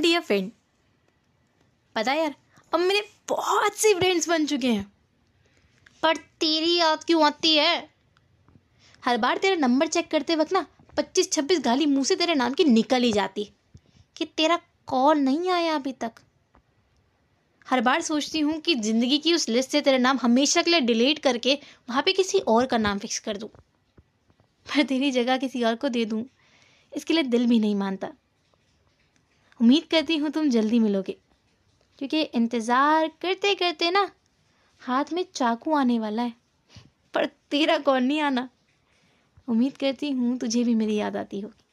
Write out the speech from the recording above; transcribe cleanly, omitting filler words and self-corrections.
Dear friend. पता यार, अब मेरे बहुत से फ्रेंड्स बन चुके हैं, पर तेरी याद क्यों आती है? हर बार तेरा नंबर चेक करते वक्त ना 25-26 गाली मुंह से तेरे नाम की निकल ही जाती कि तेरा कॉल नहीं आया अभी तक। हर बार सोचती हूँ कि ज़िंदगी की उस लिस्ट से तेरा नाम हमेशा के लिए डिलीट करके वहाँ पे किसी और का नाम फिक्स कर दूँ, पर तेरी जगह किसी और को दे दूँ, इसके लिए दिल भी नहीं मानता। उम्मीद करती हूँ तुम जल्दी मिलोगे, क्योंकि इंतज़ार करते करते ना हाथ में चाकू आने वाला है, पर तेरा कौन नहीं आना। उम्मीद करती हूँ तुझे भी मेरी याद आती होगी।